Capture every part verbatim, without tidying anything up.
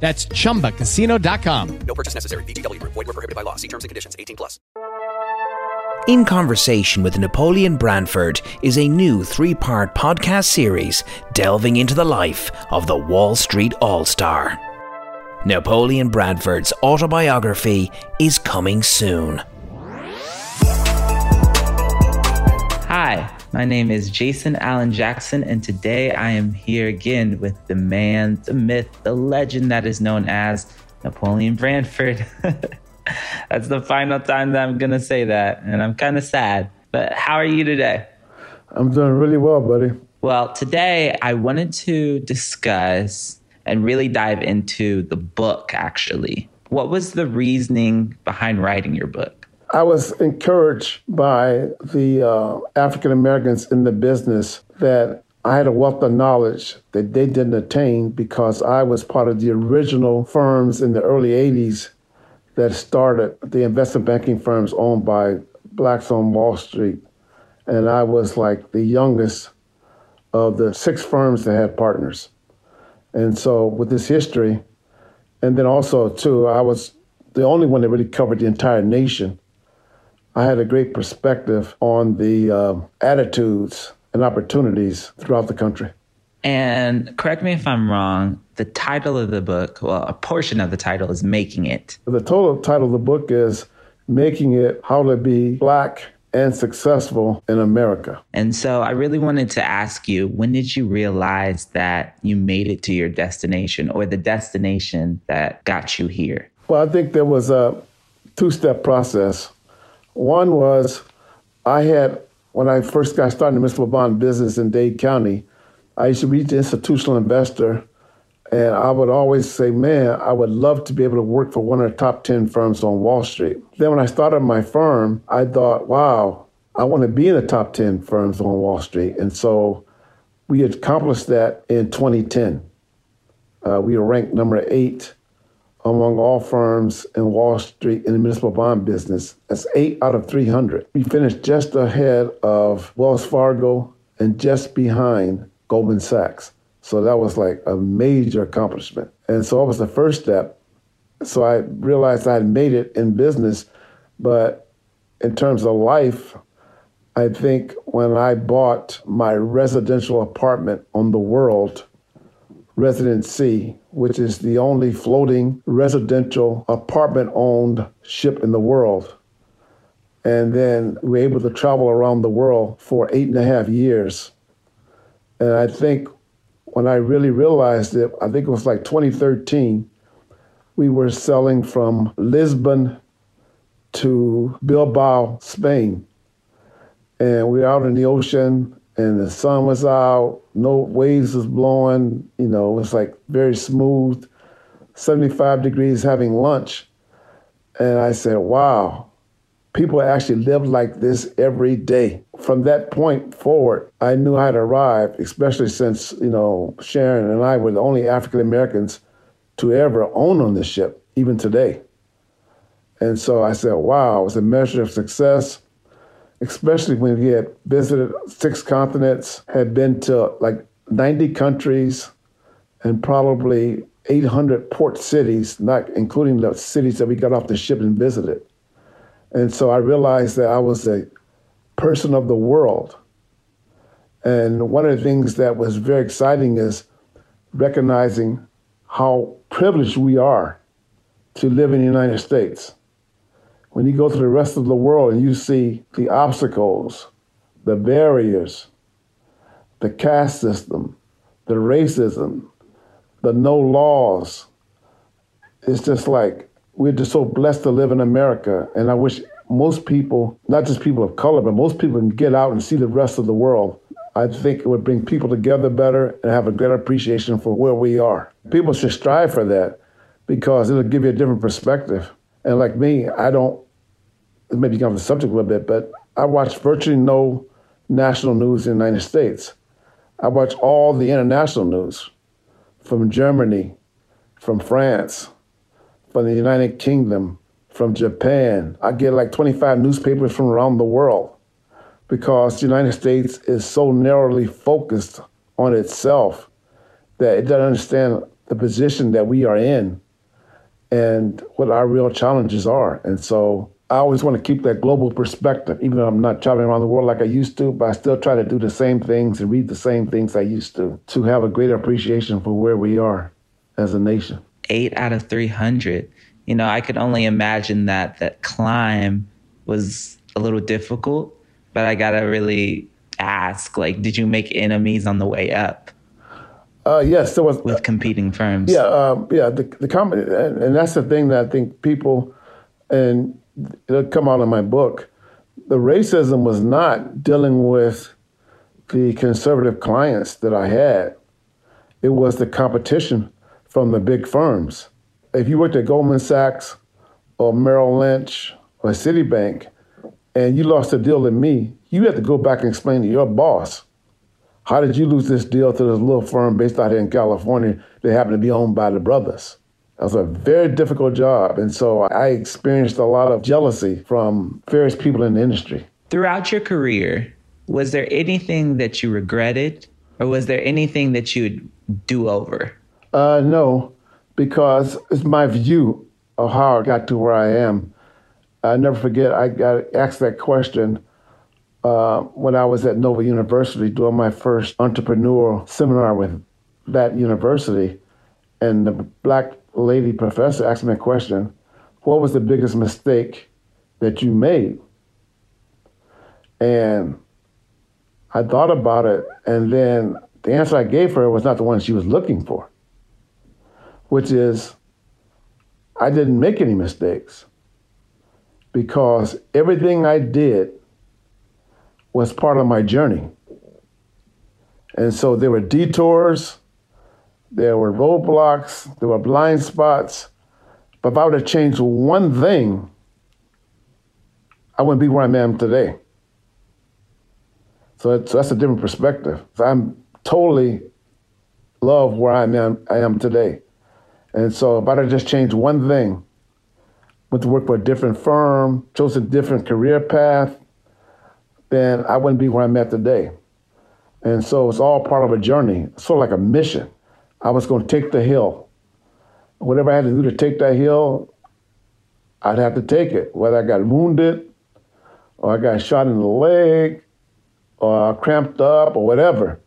That's chumba casino dot com. No purchase necessary. V G W Group. Void where prohibited by law. See terms and conditions. eighteen plus. In Conversation with Napoleon Brandford is a new three-part podcast series delving into the life of the Wall Street All-Star. Napoleon Brandford's autobiography is coming soon. Hi, my name is Jason Allen Jackson, and today I am here again with the man, the myth, the legend that is known as Napoleon Brandford. That's the final time that I'm going to say that, and I'm kind of sad. But how are you today? I'm doing really well, buddy. Well, today I wanted to discuss and really dive into the book, actually. What was the reasoning behind writing your book? I was encouraged by the uh, African Americans in the business that I had a wealth of knowledge that they didn't attain because I was part of the original firms in the early eighties that started the investment banking firms owned by blacks on Wall Street. And I was like the youngest of the six firms that had partners. And so with this history, and then also too, I was the only one that really covered the entire nation. I had a great perspective on the uh, attitudes and opportunities throughout the country. And correct me if I'm wrong, the title of the book, well, a portion of the title is Making It. The total title of the book is Making It, How to Be Black and Successful in America. And so I really wanted to ask you, when did you realize that you made it to your destination or the destination that got you here? Well, I think there was a two-step process. One was I had, when I first got started in the municipal bond business in Dade County, I used to be the institutional investor. And I would always say, man, I would love to be able to work for one of the top ten firms on Wall Street. Then when I started my firm, I thought, wow, I want to be in the top ten firms on Wall Street. And so we accomplished that in twenty ten. Uh, we were ranked number eight among all firms in Wall Street in the municipal bond business. That's eight out of three hundred. We finished just ahead of Wells Fargo and just behind Goldman Sachs. So that was like a major accomplishment. And so that was the first step. So I realized I had made it in business, but in terms of life, I think when I bought my residential apartment on The World, Residence C, which is the only floating residential apartment-owned ship in the world. And then we were able to travel around the world for eight and a half years. And I think when I really realized it, I think it was like twenty thirteen, we were selling from Lisbon to Bilbao, Spain. And we were out in the ocean, and the sun was out, no waves was blowing, you know, it was like very smooth, seventy-five degrees, having lunch. And I said, wow, people actually live like this every day. From that point forward, I knew I'd arrived, especially since, you know, Sharon and I were the only African Americans to ever own on this ship, even today. And so I said, wow, it was a measure of success, especially when he had visited six continents, had been to like ninety countries and probably eight hundred port cities, not including the cities that we got off the ship and visited. And so I realized that I was a person of the world. And one of the things that was very exciting is recognizing how privileged we are to live in the United States. When you go to the rest of the world and you see the obstacles, the barriers, the caste system, the racism, the no laws, it's just like we're just so blessed to live in America. And I wish most people, not just people of color, but most people can get out and see the rest of the world. I think it would bring people together better and have a greater appreciation for where we are. People should strive for that because it'll give you a different perspective. And like me, I don't maybe come off the subject a little bit, but I watch virtually no national news in the United States. I watch all the international news from Germany, from France, from the United Kingdom, from Japan. I get like twenty-five newspapers from around the world because the United States is so narrowly focused on itself that it doesn't understand the position that we are in and what our real challenges are. And so I always want to keep that global perspective, even though I'm not traveling around the world like I used to, but I still try to do the same things and read the same things I used to, to have a greater appreciation for where we are as a nation. Eight out of three hundred. You know, I could only imagine that that climb was a little difficult, but I got to really ask, like, did you make enemies on the way up? Uh, yes, there was. With competing firms. Yeah, uh, yeah. The, the company, and, and that's the thing that I think people, and it'll come out in my book, the racism was not dealing with the conservative clients that I had. It was the competition from the big firms. If you worked at Goldman Sachs or Merrill Lynch or Citibank and you lost a deal to me, you had to go back and explain to your boss, how did you lose this deal to this little firm based out here in California that happened to be owned by the brothers? That was a very difficult job. And so I experienced a lot of jealousy from various people in the industry. Throughout your career, was there anything that you regretted or was there anything that you'd do over? Uh, no, because it's my view of how I got to where I am. I never forget, I got asked that question Uh, when I was at Nova University doing my first entrepreneurial seminar with that university, and the black lady professor asked me a question, what was the biggest mistake that you made? And I thought about it, and then the answer I gave her was not the one she was looking for, which is, I didn't make any mistakes because everything I did was part of my journey. And so there were detours, there were roadblocks, there were blind spots. But if I would have changed one thing, I wouldn't be where I am today. So that's, that's a different perspective. So I'm totally love where I am, I am today. And so if I would have just changed one thing, went to work for a different firm, chose a different career path, then I wouldn't be where I'm at today. And so it's all part of a journey, sort of like a mission. I was going to take the hill. Whatever I had to do to take that hill, I'd have to take it. Whether I got wounded, or I got shot in the leg, or I cramped up, or whatever.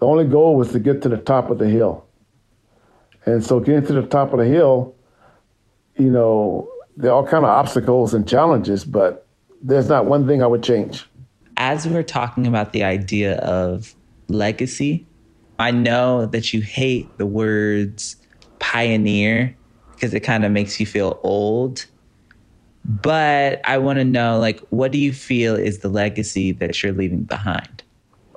The only goal was to get to the top of the hill. And so getting to the top of the hill, you know, there are all kinds of obstacles and challenges, but there's not one thing I would change. As we were talking about the idea of legacy, I know that you hate the words pioneer because it kind of makes you feel old. But I want to know, like, what do you feel is the legacy that you're leaving behind?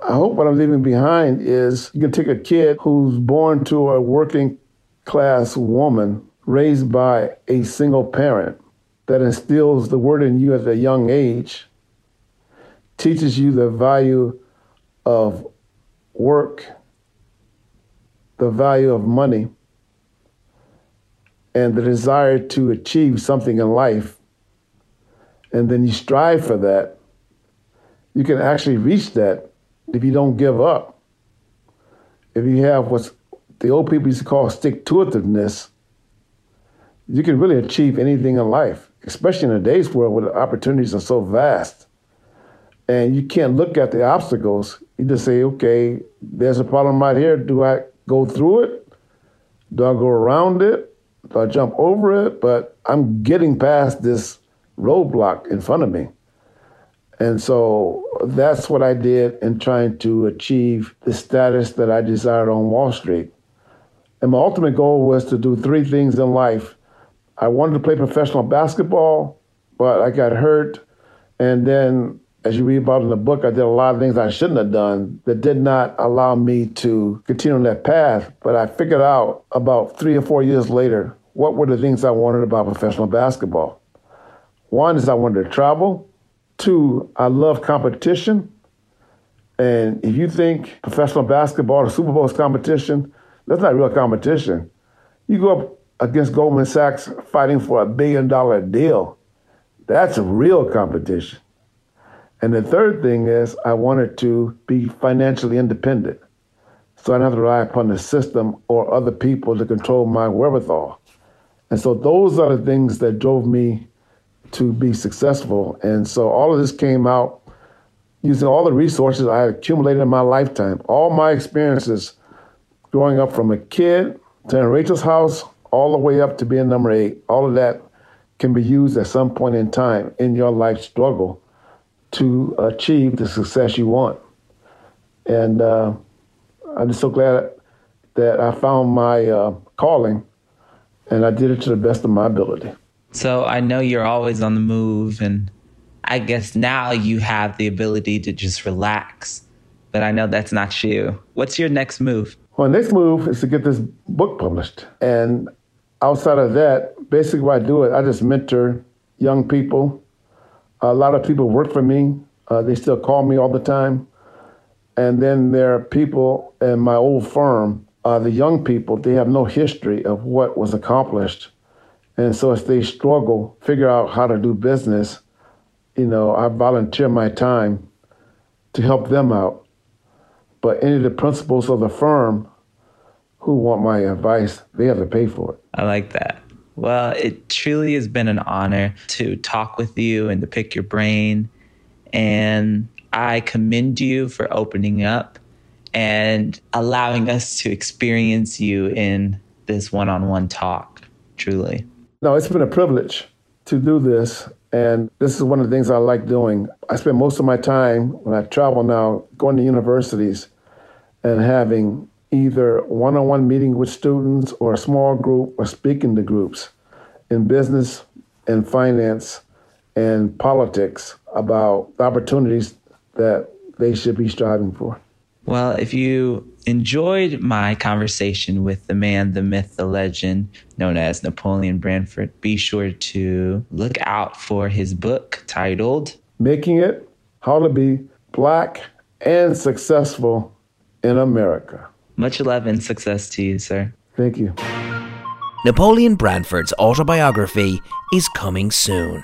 I hope what I'm leaving behind is you can take a kid who's born to a working class woman raised by a single parent, that instills the word in you at a young age, teaches you the value of work, the value of money, and the desire to achieve something in life, and then you strive for that, you can actually reach that if you don't give up. If you have what the old people used to call stick-to-itiveness, you can really achieve anything in life, especially in today's world where the opportunities are so vast. And you can't look at the obstacles. You just say, okay, there's a problem right here. Do I go through it? Do I go around it? Do I jump over it? But I'm getting past this roadblock in front of me. And so that's what I did in trying to achieve the status that I desired on Wall Street. And my ultimate goal was to do three things in life. I wanted to play professional basketball, but I got hurt. And then, as you read about in the book, I did a lot of things I shouldn't have done that did not allow me to continue on that path. But I figured out about three or four years later, what were the things I wanted about professional basketball? One is I wanted to travel. Two, I love competition. And if you think professional basketball or Super Bowl is competition, that's not real competition. You go up against Goldman Sachs fighting for a billion dollar deal. That's real competition. And the third thing is I wanted to be financially independent. So I don't have to rely upon the system or other people to control my wherewithal. And so those are the things that drove me to be successful. And so all of this came out using all the resources I had accumulated in my lifetime, all my experiences growing up from a kid to in Rachel's house, all the way up to being number eight. All of that can be used at some point in time in your life struggle to achieve the success you want. And uh, I'm just so glad that I found my uh, calling, and I did it to the best of my ability. So I know you're always on the move, and I guess now you have the ability to just relax, but I know that's not you. What's your next move? Well, next move is to get this book published. And outside of that, basically what I do is I just mentor young people. A lot of people work for me. Uh, they still call me all the time. And then there are people in my old firm, uh, the young people, they have no history of what was accomplished. And so as they struggle, figure out how to do business, you know, I volunteer my time to help them out. But any of the principals of the firm who want my advice, they have to pay for it. I like that. Well, it truly has been an honor to talk with you and to pick your brain. And I commend you for opening up and allowing us to experience you in this one-on-one talk, truly. No, it's been a privilege to do this. And this is one of the things I like doing. I spend most of my time when I travel now going to universities and having either one-on-one meeting with students or a small group or speaking to groups in business and finance and politics about opportunities that they should be striving for. Well, if you enjoyed my conversation with the man, the myth, the legend, known as Napoleon Brandford, be sure to look out for his book titled Making It, How to Be Black and Successful in America. Much love and success to you, sir. Thank you. Napoleon Brandford's autobiography is coming soon.